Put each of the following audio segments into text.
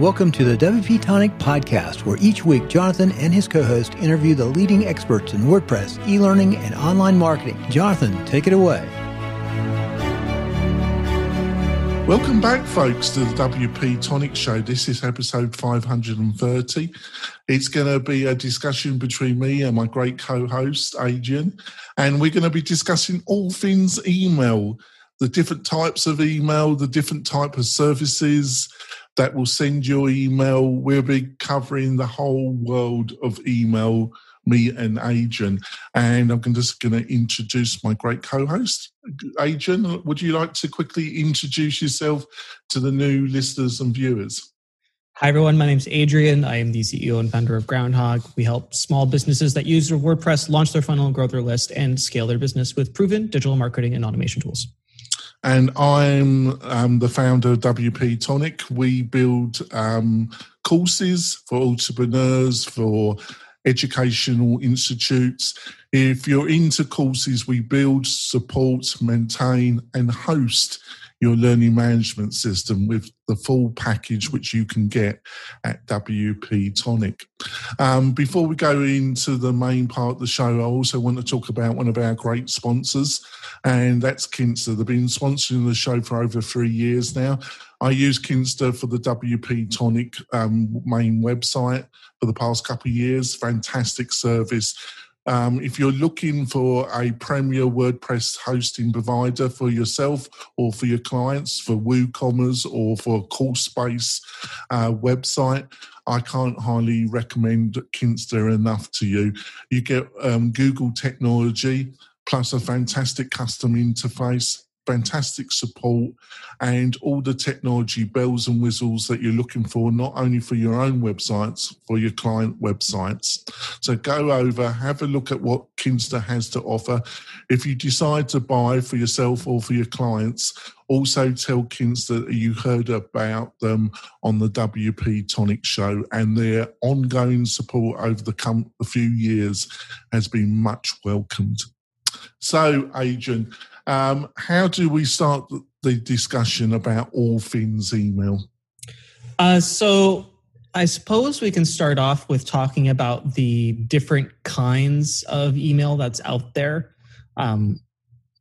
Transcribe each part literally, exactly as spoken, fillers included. Welcome to the W P Tonic podcast, where each week Jonathan and his co-host interview the leading experts in WordPress, e-learning, and online marketing. Jonathan, take it away. Welcome back, folks, to the W P Tonic Show. This is episode five hundred thirty. It's going to be a discussion between me and my great co-host, Adrian, and we're going to be discussing all things email, the different types of email, the different type of services that will send your email. We'll be covering the whole world of email, me and Adrian. And I'm just going to introduce my great co-host. Adrian, would you like to quickly introduce yourself to the new listeners and viewers? Hi, everyone. My name's Adrian. I am the C E O and founder of Groundhog. We help small businesses that use WordPress launch their funnel, grow their list, and scale their business with proven digital marketing and automation tools. And I'm um, the founder of W P Tonic. We build um, courses for entrepreneurs, for educational institutes. If you're into courses, we build, support, maintain, and host your learning management system with the full package, which you can get at W P Tonic. Um, before we go into the main part of the show, I also want to talk about one of our great sponsors, and that's Kinsta. They've been sponsoring the show for over three years now. I use Kinsta for the W P Tonic um, main website for the past couple of years. Fantastic service. Um, if you're looking for a premier WordPress hosting provider for yourself or for your clients, for WooCommerce or for a course-based uh, website, I can't highly recommend Kinsta enough to you. You get um, Google technology plus a fantastic custom interface, fantastic support, and all the technology bells and whistles that you're looking for, not only for your own websites, for your client websites. So go over, have a look at what Kinsta has to offer. If you decide to buy for yourself or for your clients, also tell Kinsta that you heard about them on the W P Tonic Show, and their ongoing support over the com- a few years has been much welcomed. So, Adrian, Um, how do we start the discussion about all things email? Uh, so I suppose we can start off with talking about the different kinds of email that's out there. Um,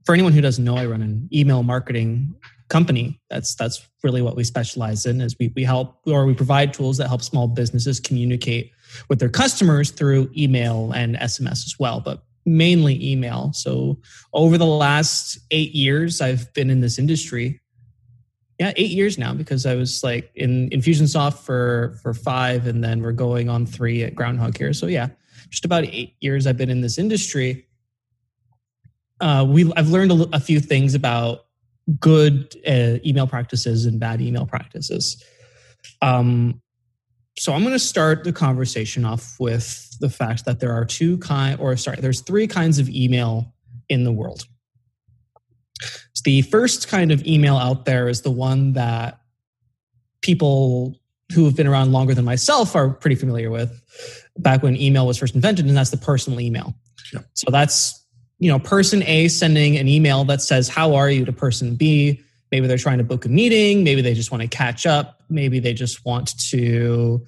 for anyone who doesn't know, I run an email marketing company. That's that's really what we specialize in, is we, we help, or we provide tools that help small businesses communicate with their customers through email and S M S as well, but mainly email. So over the last eight years, I've been in this industry. Yeah, eight years now, because I was like in Infusionsoft for, for five, and then we're going on three at Groundhog here. So yeah, just about eight years I've been in this industry. Uh, we I've learned a, a few things about good uh, email practices and bad email practices. Um, So I'm going to start the conversation off with the fact that there are two kind, or sorry, there's three kinds of email in the world. So the first kind of email out there is the one that people who have been around longer than myself are pretty familiar with, back when email was first invented, and that's the personal email. Yeah. So that's, you know, person A sending an email that says, "How are you?" to person B. Maybe they're trying to book a meeting. Maybe they just want to catch up. Maybe they just want to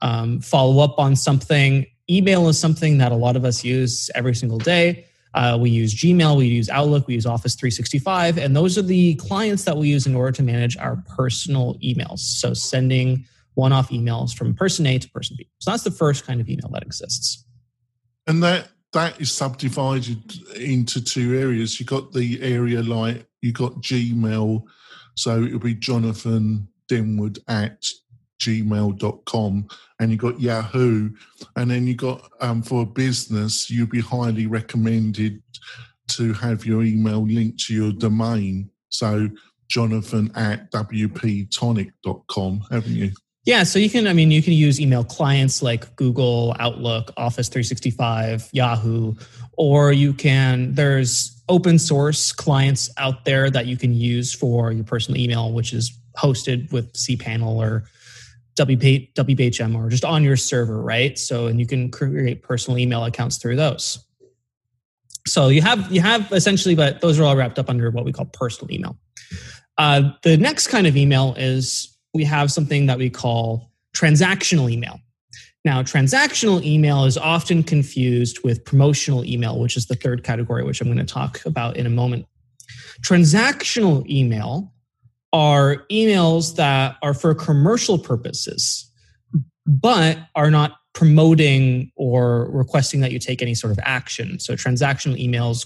um, follow up on something. Email is something that a lot of us use every single day. Uh, we use Gmail, we use Outlook, we use Office three sixty-five. And those are the clients that we use in order to manage our personal emails. So sending one-off emails from person A to person B. So that's the first kind of email that exists. And that that is subdivided into two areas. You've got the area like, you got Gmail, so it'll be Jonathan Denwood at gmail dot com, and you got Yahoo, and then you got um, for a business, you'll be highly recommended to have your email linked to your domain, so Jonathan at w p tonic dot com, haven't you? Yeah, so you can, I mean, you can use email clients like Google, Outlook, Office three sixty-five, Yahoo, or you can, there's open source clients out there that you can use for your personal email, which is hosted with cPanel or W H M or just on your server, right? So, and you can create personal email accounts through those. So you have, you have essentially, but those are all wrapped up under what we call personal email. Uh, the next kind of email is we have something that we call transactional email. Now, transactional email is often confused with promotional email, which is the third category, which I'm going to talk about in a moment. Transactional email are emails that are for commercial purposes, but are not promoting or requesting that you take any sort of action. So transactional emails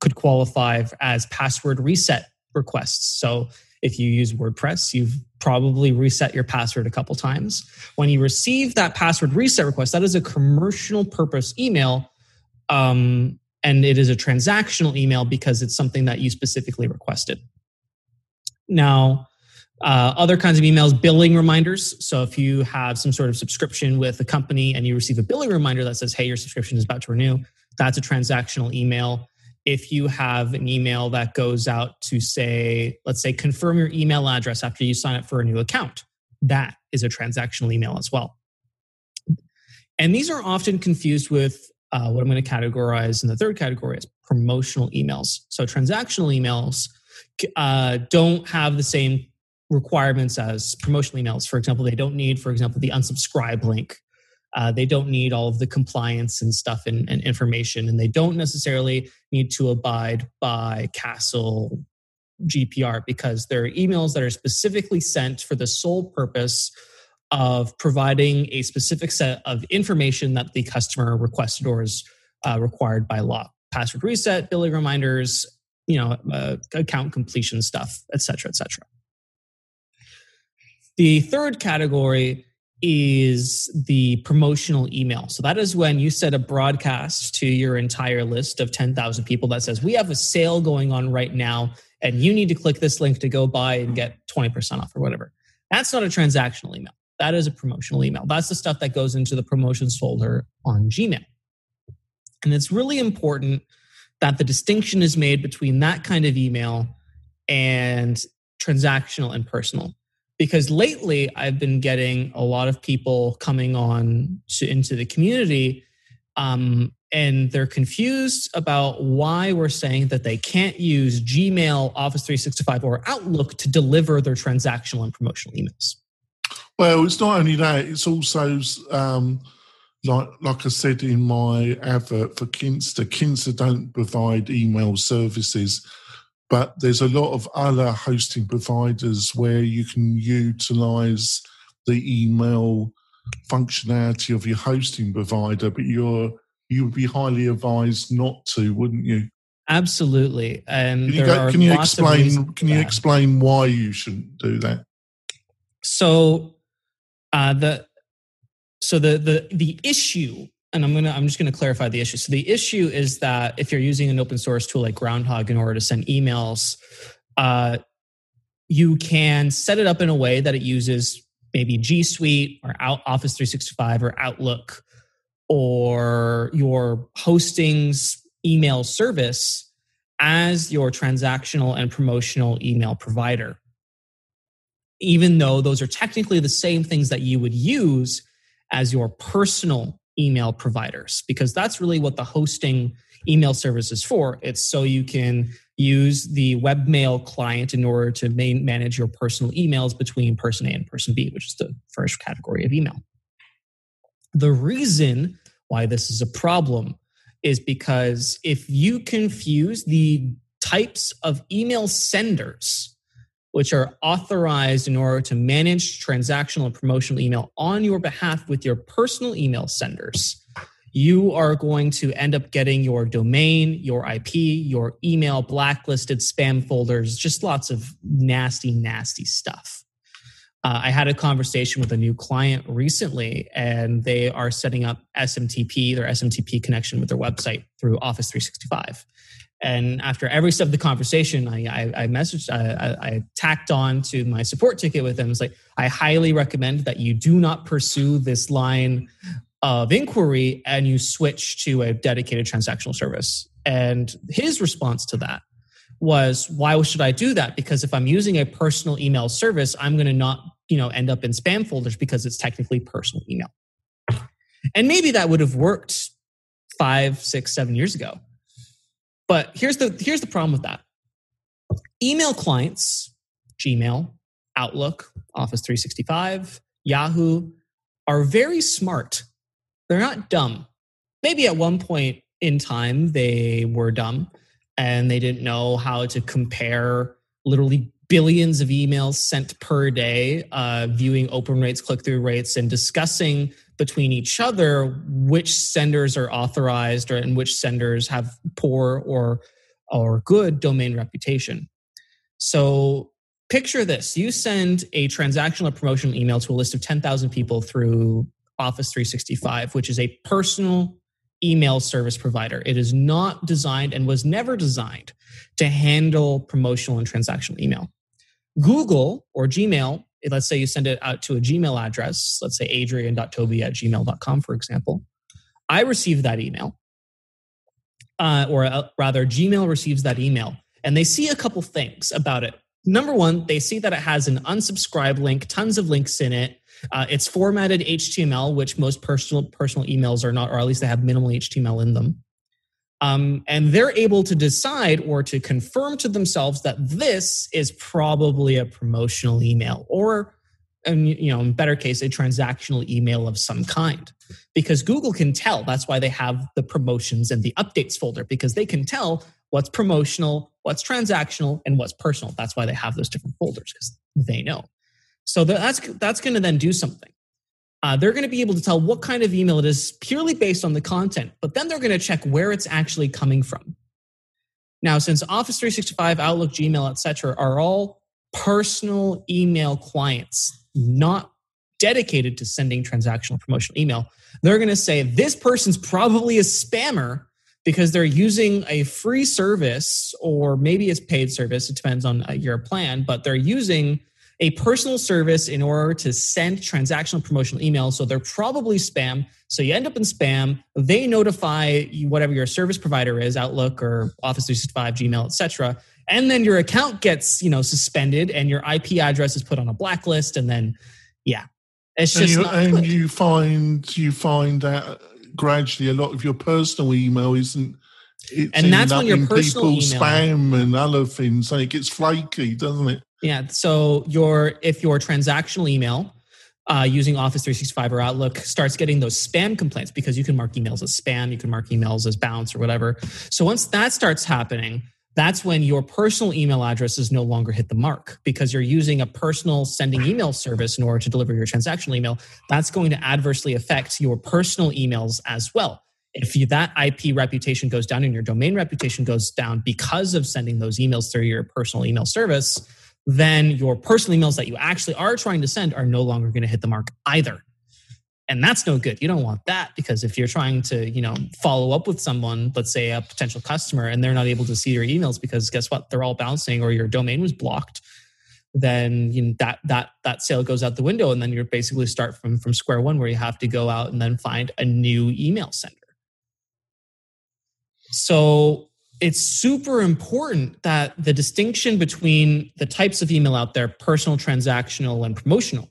could qualify as password reset requests. So if you use WordPress, you've probably reset your password a couple times. When you receive that password reset request, that is a commercial purpose email, um, and it is a transactional email because it's something that you specifically requested. Now, uh, other kinds of emails, billing reminders. So if you have some sort of subscription with a company and you receive a billing reminder that says, hey, your subscription is about to renew, that's a transactional email. If you have an email that goes out to say, let's say, confirm your email address after you sign up for a new account, that is a transactional email as well. And these are often confused with uh, what I'm going to categorize in the third category as promotional emails. So transactional emails uh, don't have the same requirements as promotional emails. For example, they don't need, for example, the unsubscribe link. Uh, they don't need all of the compliance and stuff and, and information, and they don't necessarily need to abide by Castle G D P R because they're emails that are specifically sent for the sole purpose of providing a specific set of information that the customer requested or is uh, required by law. Password reset, billing reminders, you know, uh, account completion stuff, et cetera, et cetera. The third category is the promotional email. So that is when you set a broadcast to your entire list of ten thousand people that says, we have a sale going on right now and you need to click this link to go buy and get twenty percent off or whatever. That's not a transactional email. That is a promotional email. That's the stuff that goes into the promotions folder on Gmail. And it's really important that the distinction is made between that kind of email and transactional and personal. Because lately, I've been getting a lot of people coming on to, into the community um, and they're confused about why we're saying that they can't use Gmail, Office three sixty-five, or Outlook to deliver their transactional and promotional emails. Well, it's not only that, it's also, um, like, like I said in my advert for Kinsta, Kinsta don't provide email services. But there's a lot of other hosting providers where you can utilize the email functionality of your hosting provider, but you're you would be highly advised not to, wouldn't you? Absolutely. And can you, there go, can you explain can you explain why you shouldn't do that? So uh, the so the the the issue. And I'm gonna. I'm just gonna clarify the issue. So the issue is that if you're using an open source tool like Groundhog in order to send emails, uh, you can set it up in a way that it uses maybe G Suite or Office three sixty-five or Outlook or your hosting's email service as your transactional and promotional email provider. Even though those are technically the same things that you would use as your personal email providers, because that's really what the hosting email service is for. It's so you can use the webmail client in order to man- manage your personal emails between person A and person B, which is the first category of email. The reason why this is a problem is because if you confuse the types of email senders, which are authorized in order to manage transactional and promotional email on your behalf with your personal email senders, you are going to end up getting your domain, your I P, your email blacklisted, spam folders, just lots of nasty, nasty stuff. Uh, I had a conversation with a new client recently, and they are setting up S M T P, their S M T P connection with their website through Office three sixty-five. And after every step of the conversation, I, I, I messaged, I, I tacked on to my support ticket with them. It's like, I highly recommend that you do not pursue this line of inquiry and you switch to a dedicated transactional service. And his response to that was, why should I do that? Because if I'm using a personal email service, I'm going to not, you know, end up in spam folders because it's technically personal email. And maybe that would have worked five, six, seven years ago. But here's the here's the problem with that. Email clients, Gmail, Outlook, Office three sixty-five, Yahoo are very smart. They're not dumb. Maybe at one point in time, they were dumb and they didn't know how to compare literally billions of emails sent per day, uh, viewing open rates, click-through rates, and discussing between each other which senders are authorized or, and which senders have poor or, or good domain reputation. So picture this. You send a transactional promotional email to a list of ten thousand people through Office three sixty-five, which is a personal email service provider. It is not designed and was never designed to handle promotional and transactional email. Google or Gmail, let's say you send it out to a Gmail address, let's say adrian dot toby at gmail dot com, for example. I receive that email, uh, or uh, rather Gmail receives that email, and they see a couple things about it. Number one, they see that it has an unsubscribe link, tons of links in it. Uh, it's formatted H T M L, which most personal personal emails are not, or at least they have minimal H T M L in them. Um, and they're able to decide or to confirm to themselves that this is probably a promotional email or, and, you know, in better case, a transactional email of some kind. Because Google can tell. That's why they have the promotions and the updates folder, because they can tell what's promotional, what's transactional, and what's personal. That's why they have those different folders, because they know. So that's that's going to then do something. Uh, they're going to be able to tell what kind of email it is purely based on the content, but then they're going to check where it's actually coming from. Now, since Office three sixty-five, Outlook, Gmail, et cetera are all personal email clients, not dedicated to sending transactional promotional email, they're going to say this person's probably a spammer because they're using a free service, or maybe it's paid service. It depends on your plan, but they're using a personal service in order to send transactional promotional email. So they're probably spam. So you end up in spam. They notify you, whatever your service provider is, Outlook or Office three sixty-five, Gmail, et cetera. And then your account gets, you know, suspended and your I P address is put on a blacklist. And then, yeah, it's just and you, not and good. you find you find that gradually a lot of your personal email isn't. It's and that's when your personal email spam and other things, and it gets flaky, doesn't it? Yeah. So your if your transactional email uh, using Office three sixty-five or Outlook starts getting those spam complaints, because you can mark emails as spam, you can mark emails as bounce or whatever. So once that starts happening, that's when your personal email addresses no longer hit the mark, because you're using a personal sending email service in order to deliver your transactional email. That's going to adversely affect your personal emails as well. If you, that I P reputation goes down and your domain reputation goes down because of sending those emails through your personal email service, then your personal emails that you actually are trying to send are no longer going to hit the mark either. And that's no good. You don't want that, because if you're trying to, you know, follow up with someone, let's say a potential customer, and they're not able to see your emails because guess what? They're all bouncing or your domain was blocked, then you know, that that that sale goes out the window, and then you're basically start from, from square one, where you have to go out and then find a new email sender. So it's super important that the distinction between the types of email out there, personal, transactional, and promotional,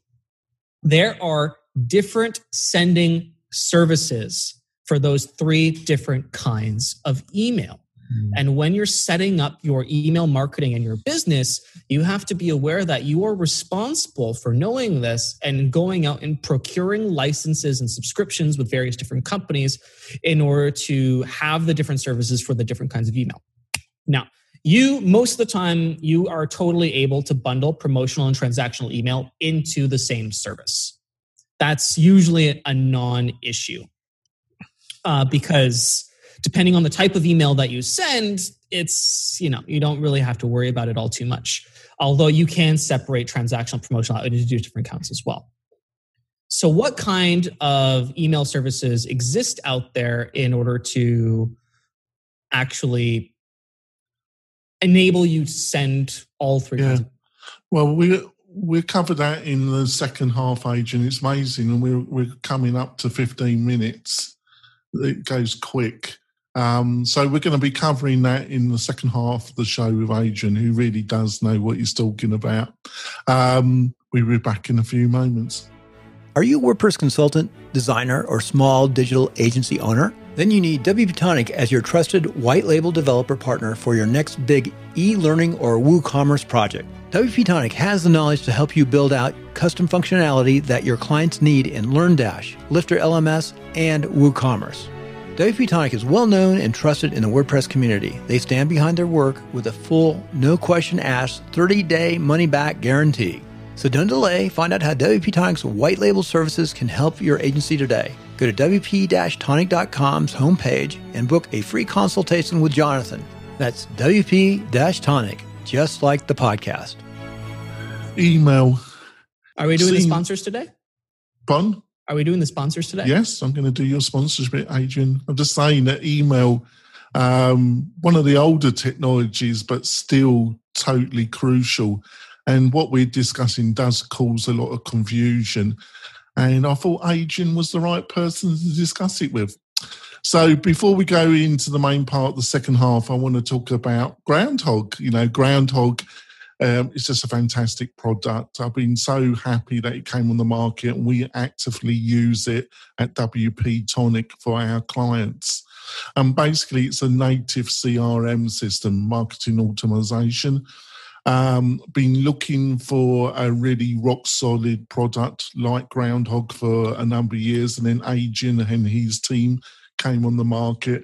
there are different sending services for those three different kinds of email. Mm. And when you're setting up your email marketing and your business, you have to be aware that you are responsible for knowing this and going out and procuring licenses and subscriptions with various different companies in order to have the different services for the different kinds of email. Now, you, most of the time, you are totally able to bundle promotional and transactional email into the same service. That's usually a non-issue uh, because depending on the type of email that you send, it's, you know, you don't really have to worry about it all too much. Although you can separate transactional promotional out into different accounts as well. So what kind of email services exist out there in order to actually enable you to send all three? Yeah. Kinds of- well, we we covered that in the second half, Adrian. It's amazing, and we're we're coming up to fifteen minutes. It goes quick. Um, so we're going to be covering that in the second half of the show with Adrian, who really does know what he's talking about. Um, we'll be back in a few moments. Are you a WordPress consultant, designer, or small digital agency owner? Then you need W P Tonic as your trusted white label developer partner for your next big e-learning or WooCommerce project. W P Tonic has the knowledge to help you build out custom functionality that your clients need in LearnDash, Lifter L M S, and WooCommerce. W P Tonic is well known and trusted in the WordPress community. They stand behind their work with a full, no question asked, thirty day money-back guarantee. So don't delay. Find out how W P Tonic's white label services can help your agency today. Go to W P tonic dot com's homepage and book a free consultation with Jonathan. That's W P Tonic, just like the podcast. Email. Are we doing the sponsors today? Pardon? Are we doing the sponsors today? Yes, I'm going to do your sponsors bit, Adrian. I'm just saying that email, um, one of the older technologies, but still totally crucial. And what we're discussing does cause a lot of confusion. And I thought Adrian was the right person to discuss it with. So before we go into the main part, the second half, I want to talk about Groundhog. You know, Groundhog um, is just a fantastic product. I've been so happy that it came on the market, and we actively use it at W P Tonic for our clients. And basically, it's a native C R M system, marketing automation. Um, been looking for a really rock-solid product like Groundhog for a number of years, and then Adrian and his team came on the market.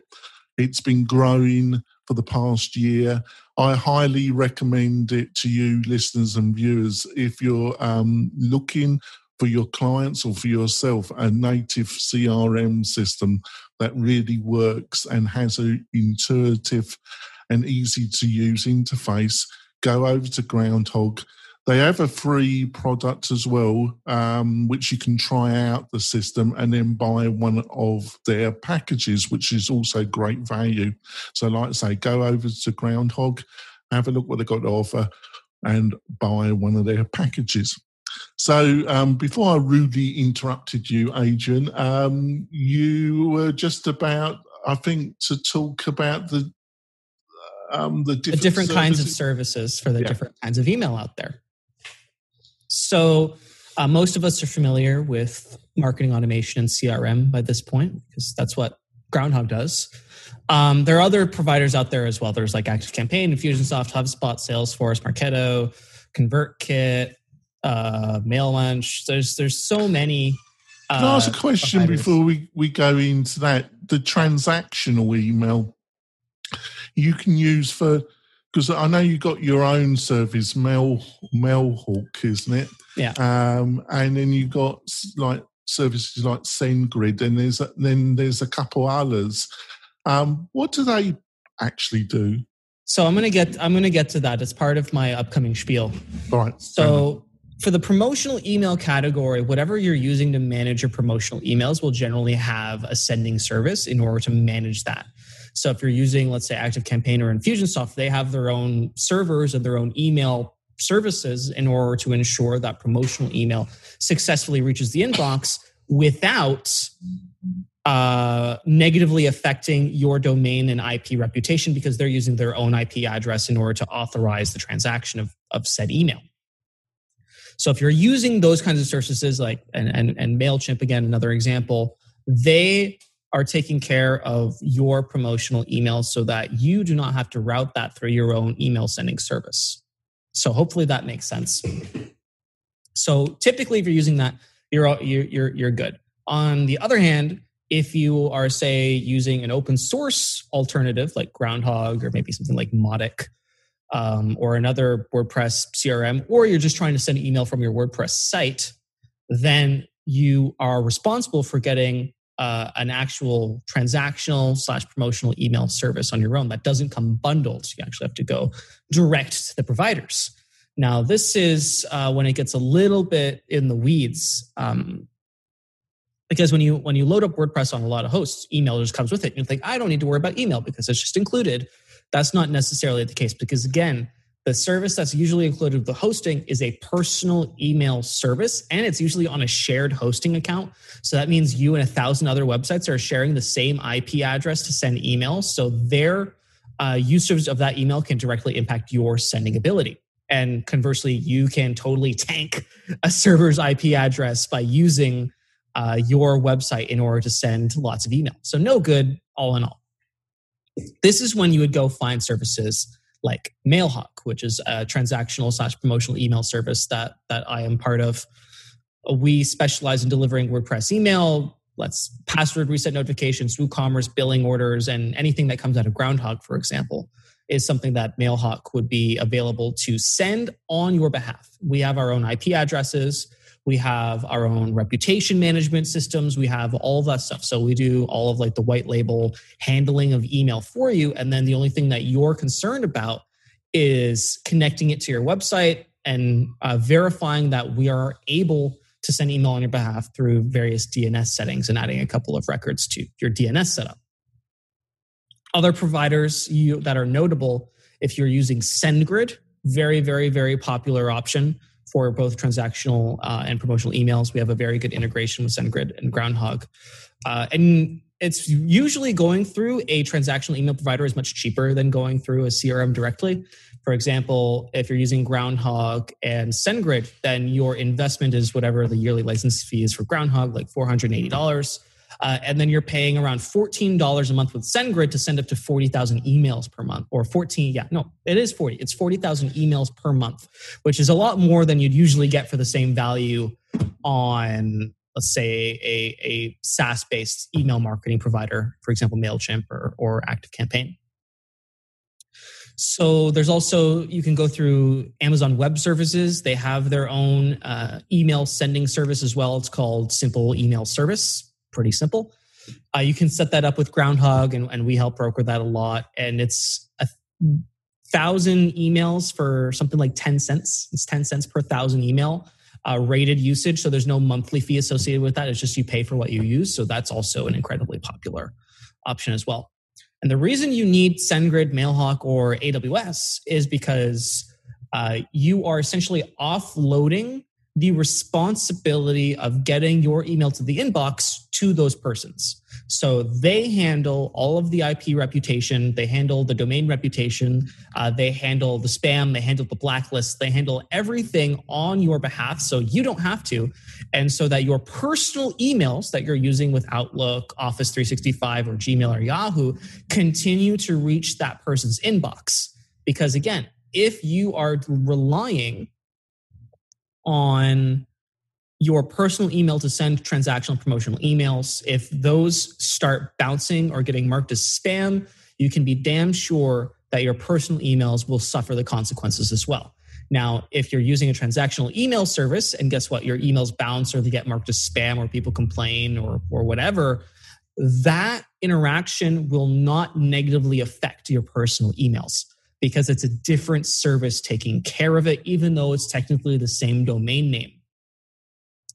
It's been growing for the past year. I highly recommend it to you, listeners and viewers, if you're um, looking for your clients or for yourself a native C R M system that really works and has an intuitive and easy-to-use interface. Go over to Groundhog. They have a free product as well, um, which you can try out the system and then buy one of their packages, which is also great value. So like I say, go over to Groundhog, have a look what they've got to offer, and buy one of their packages. So um, before I rudely interrupted you, Adrian, um, you were just about, I think, to talk about the Um, the different, the different kinds of services for the yeah. different kinds of email out there. So uh, most of us are familiar with marketing automation and C R M by this point, because that's what Groundhog does. Um, there are other providers out there as well. There's like ActiveCampaign, Infusionsoft, HubSpot, Salesforce, Marketo, ConvertKit, uh, MailChimp. There's there's so many. Uh, Can I ask a question providers. before we, we go into that? The transactional email you can use for, because I know you got your own service, Mail MailHawk, isn't it? Yeah. Um, and then you got like services like SendGrid, and there's a, then there's a couple others. Um, what do they actually do? So I'm gonna get I'm gonna get to that as part of my upcoming spiel. All right. So for the promotional email category, whatever you're using to manage your promotional emails will generally have a sending service in order to manage that. So if you're using, let's say, ActiveCampaign or Infusionsoft, they have their own servers and their own email services in order to ensure that promotional email successfully reaches the inbox without uh, negatively affecting your domain and I P reputation, because they're using their own I P address in order to authorize the transaction of, of said email. So if you're using those kinds of services, like and, and, and MailChimp, again, another example, they are taking care of your promotional email so that you do not have to route that through your own email sending service. So hopefully that makes sense. So typically, if you're using that, you're you're you're good. On the other hand, if you are, say, using an open source alternative like Groundhog or maybe something like Modic um, or another WordPress C R M, or you're just trying to send an email from your WordPress site, then you are responsible for getting Uh, an actual transactional slash promotional email service on your own that doesn't come bundled. You actually have to go direct to the providers. Now, this is uh, when it gets a little bit in the weeds, um, because when you when you load up WordPress on a lot of hosts, email just comes with it. You think, I don't need to worry about email because it's just included. That's not necessarily the case, because again, the service that's usually included with the hosting is a personal email service, and it's usually on a shared hosting account. So that means you and a thousand other websites are sharing the same I P address to send emails. So their uh, usage of that email can directly impact your sending ability. And conversely, you can totally tank a server's I P address by using uh, your website in order to send lots of email. So no good, all in all. This is when you would go find services like MailHawk, which is a transactional slash promotional email service that, that I am part of. We specialize in delivering WordPress email, let's password reset notifications, WooCommerce, billing orders, and anything that comes out of Groundhog, for example, is something that MailHawk would be available to send on your behalf. We have our own I P addresses. We have our own reputation management systems. We have all that stuff. So we do all of like the white label handling of email for you. And then the only thing that you're concerned about is connecting it to your website and uh, verifying that we are able to send email on your behalf through various D N S settings and adding a couple of records to your D N S setup. Other providers you, that are notable, if you're using SendGrid, very, very, very popular option for both transactional uh, and promotional emails. We have a very good integration with SendGrid and Groundhog. Uh, and it's usually going through a transactional email provider is much cheaper than going through a C R M directly. For example, if you're using Groundhog and SendGrid, then your investment is whatever the yearly license fee is for Groundhog, like four hundred eighty dollars. Uh, and then you're paying around fourteen dollars a month with SendGrid to send up to forty thousand emails per month. Or fourteen, yeah, no, it is forty. It's forty thousand emails per month, which is a lot more than you'd usually get for the same value on, let's say, a, a SaaS-based email marketing provider, for example, MailChimp or, or ActiveCampaign. So there's also, you can go through Amazon Web Services. They have their own uh, email sending service as well. It's called Simple Email Service. Pretty simple. Uh, you can set that up with Groundhog, and, and we help broker that a lot. And it's a thousand emails for something like ten cents. It's ten cents per thousand email, uh, rated usage. So there's no monthly fee associated with that. It's just you pay for what you use. So that's also an incredibly popular option as well. And the reason you need SendGrid, MailHawk, or A W S is because uh, you are essentially offloading the responsibility of getting your email to the inbox to those persons. So they handle all of the I P reputation, they handle the domain reputation, uh, they handle the spam, they handle the blacklist, they handle everything on your behalf so you don't have to. And so that your personal emails that you're using with Outlook, Office three sixty-five, or Gmail or Yahoo continue to reach that person's inbox. Because again, if you are relying on your personal email to send transactional promotional emails, if those start bouncing or getting marked as spam, you can be damn sure that your personal emails will suffer the consequences as well. Now, if you're using a transactional email service and guess what, your emails bounce or they get marked as spam or people complain or or whatever, that interaction will not negatively affect your personal emails, because it's a different service taking care of it, even though it's technically the same domain name.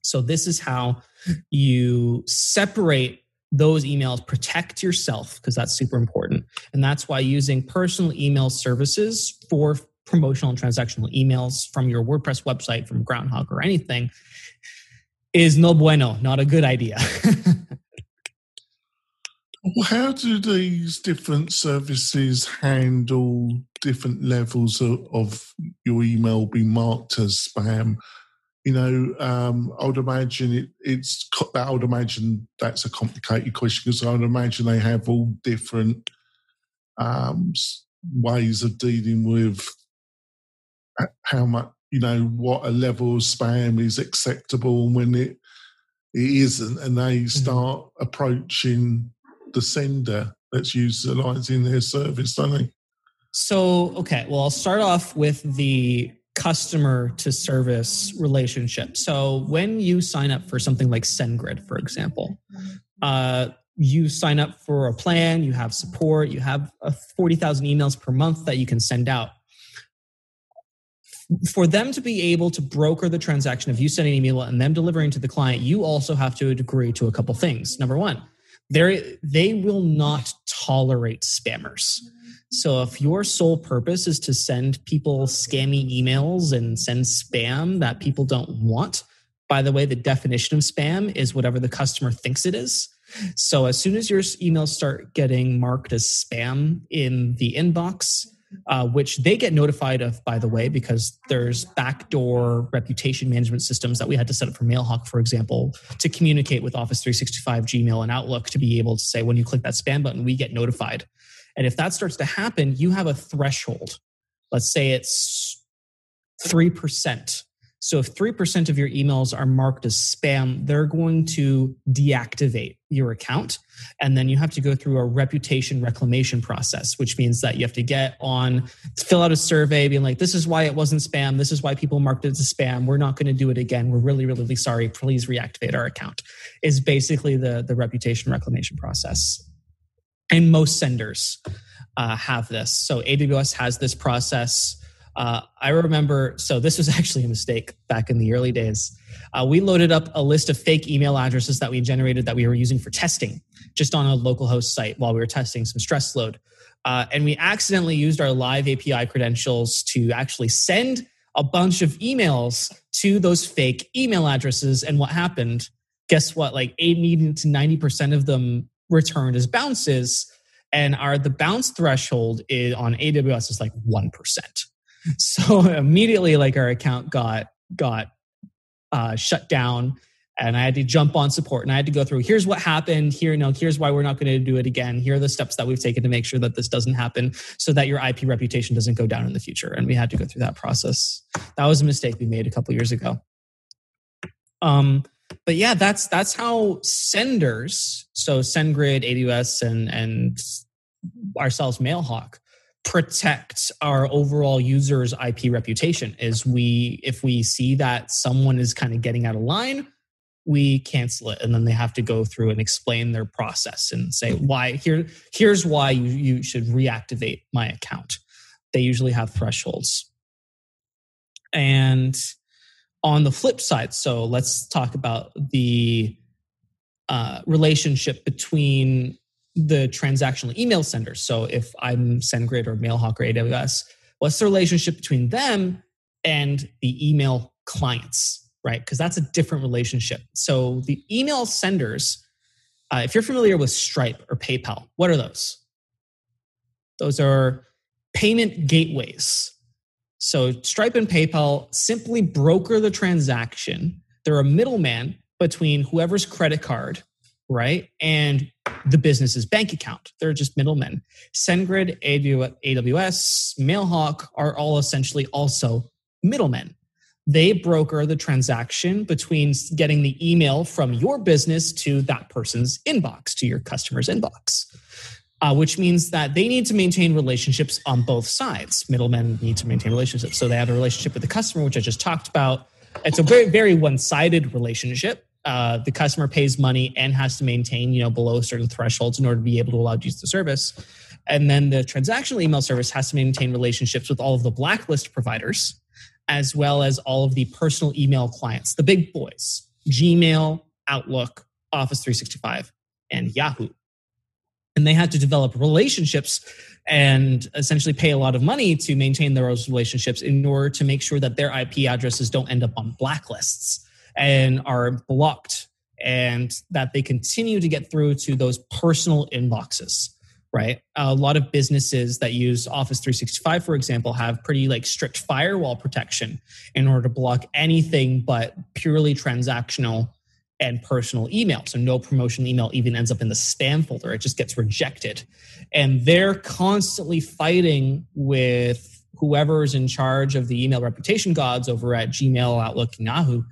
So this is how you separate those emails, protect yourself, because that's super important. And that's why using personal email services for promotional and transactional emails from your WordPress website, from Groundhog or anything, is no bueno, not a good idea. How do these different services handle different levels of, of your email being marked as spam? You know, um, I would imagine it, it's. I would imagine that's a complicated question, because I would imagine they have all different um, ways of dealing with how much, you know, what a level of spam is acceptable and when it it isn't, and they start mm-hmm. approaching the sender that's utilizing their service, don't they? So, okay, well, I'll start off with the customer to service relationship. So when you sign up for something like SendGrid, for example, uh, you sign up for a plan, you have support, you have uh, forty thousand emails per month that you can send out. For them to be able to broker the transaction of you sending an email and them delivering to the client, you also have to agree to a couple things. Number one, They they will not tolerate spammers. So if your sole purpose is to send people scammy emails and send spam that people don't want, by the way, the definition of spam is whatever the customer thinks it is. So as soon as your emails start getting marked as spam in the inbox, uh, which they get notified of, by the way, because there's backdoor reputation management systems that we had to set up for MailHawk, for example, to communicate with Office three sixty-five, Gmail, and Outlook to be able to say, when you click that spam button, we get notified. And if that starts to happen, you have a threshold. Let's say it's three percent. So if three percent of your emails are marked as spam, they're going to deactivate your account. And then you have to go through a reputation reclamation process, which means that you have to get on, fill out a survey being like, this is why it wasn't spam. This is why people marked it as spam. We're not going to do it again. We're really, really sorry. Please reactivate our account is basically the, the reputation reclamation process. And most senders uh, have this. So A W S has this process. Uh, I remember, so this was actually a mistake back in the early days. Uh, we loaded up a list of fake email addresses that we generated that we were using for testing, just on a local host site while we were testing some stress load. Uh, and we accidentally used our live A P I credentials to actually send a bunch of emails to those fake email addresses. And what happened? Guess what? Like eighty to ninety percent of them returned as bounces. And our the bounce threshold is, on A W S is like one percent. So immediately, like, our account got got uh, shut down, and I had to jump on support, and I had to go through, here's what happened, here, no, here's why we're not going to do it again. Here are the steps that we've taken to make sure that this doesn't happen, so that your I P reputation doesn't go down in the future. And we had to go through that process. That was a mistake we made a couple years ago. Um, but yeah, that's that's how senders, so SendGrid, A W S, and and ourselves, MailHawk, protect our overall users' I P reputation. Is we, if we see that someone is kind of getting out of line, we cancel it, and then they have to go through and explain their process and say why. Here, here's why you, you should reactivate my account. They usually have thresholds. And on the flip side, so let's talk about the uh, relationship between the transactional email sender. So if I'm SendGrid or MailHawk or A W S, what's the relationship between them and the email clients, right? Because that's a different relationship. So the email senders, uh, if you're familiar with Stripe or PayPal, what are those? Those are payment gateways. So Stripe and PayPal simply broker the transaction. They're a middleman between whoever's credit card, right, and the business's bank account. They're just middlemen. SendGrid, A W S, MailHawk are all essentially also middlemen. They broker the transaction between getting the email from your business to that person's inbox, to your customer's inbox, uh, which means that they need to maintain relationships on both sides. Middlemen need to maintain relationships. So they have a relationship with the customer, which I just talked about. It's a very, very one-sided relationship. Uh, the customer pays money and has to maintain, you know, below certain thresholds in order to be able to allow you to use the service. And then the transactional email service has to maintain relationships with all of the blacklist providers, as well as all of the personal email clients, the big boys, Gmail, Outlook, Office three sixty-five, and Yahoo. And they had to develop relationships and essentially pay a lot of money to maintain those relationships in order to make sure that their I P addresses don't end up on blacklists and are blocked, and that they continue to get through to those personal inboxes, right? A lot of businesses that use Office three sixty-five, for example, have pretty like strict firewall protection in order to block anything but purely transactional and personal email. So no promotion email even ends up in the spam folder. It just gets rejected. And they're constantly fighting with whoever's in charge of the email reputation gods over at Gmail, Outlook, and Yahoo,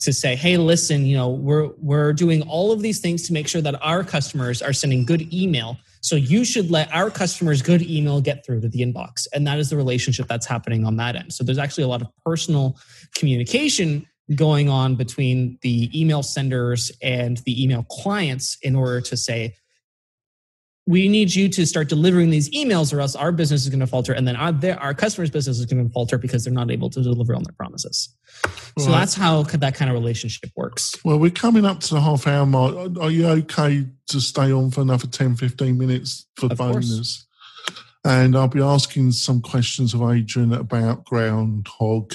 to say, hey, listen, you know, we're we're doing all of these things to make sure that our customers are sending good email. So you should let our customers' good email get through to the inbox. And that is the relationship that's happening on that end. So there's actually a lot of personal communication going on between the email senders and the email clients in order to say, we need you to start delivering these emails or else our business is going to falter. And then our, their, our customers' business is going to falter because they're not able to deliver on their promises. Right. So that's how that kind of relationship works. Well, we're coming up to the half hour mark. Are you okay to stay on for another ten, fifteen minutes for the bonus? And I'll be asking some questions of Adrian about Groundhog,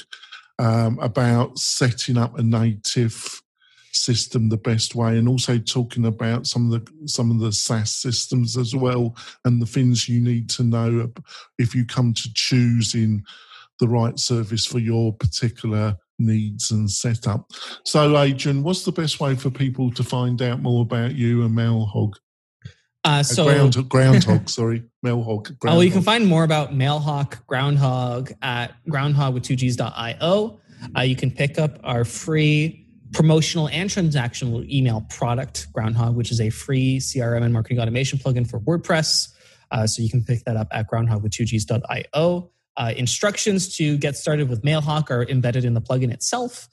um, about setting up a native system the best way, and also talking about some of the some of the SaaS systems as well, and the things you need to know if you come to choosing the right service for your particular needs and setup. So, Adrian, what's the best way for people to find out more about you and MailHawk? Uh, so, Groundhog, Groundhog sorry, MailHawk. Groundhog. Uh, well, you can find more about MailHawk, Groundhog at groundhog with two g's dot io. Uh, you can pick up our free promotional and transactional email product, Groundhog, which is a free C R M and marketing automation plugin for WordPress. Uh, so you can pick that up at groundhog with two g's dot io. Uh, instructions to get started with MailHawk are embedded in the plugin itself.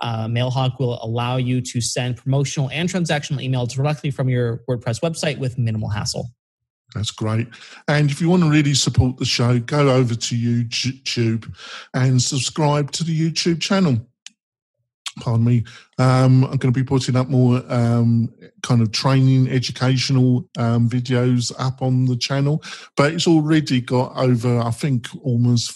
Uh, MailHawk will allow you to send promotional and transactional emails directly from your WordPress website with minimal hassle. That's great. And if you want to really support the show, go over to YouTube and subscribe to the YouTube channel. Pardon me. Um, I'm going to be putting up more um, kind of training, educational um, videos up on the channel. But it's already got over, I think, almost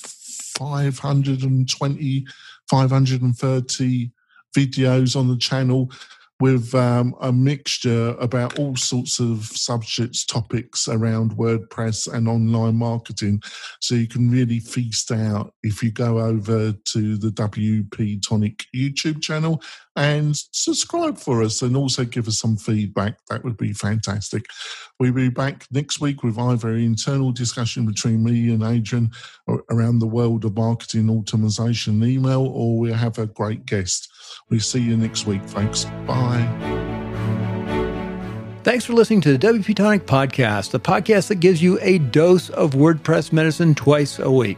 five hundred twenty, five hundred thirty videos on the channel with um, a mixture about all sorts of subjects, topics around WordPress and online marketing. So you can really feast out if you go over to the W P Tonic YouTube channel and subscribe for us, and also give us some feedback. That would be fantastic. We'll be back next week with either an internal discussion between me and Adrian around the world of marketing, automation, email, or we'll have a great guest. We'll see you next week, folks. Bye. Thanks for listening to the W P Tonic Podcast, the podcast that gives you a dose of WordPress medicine twice a week.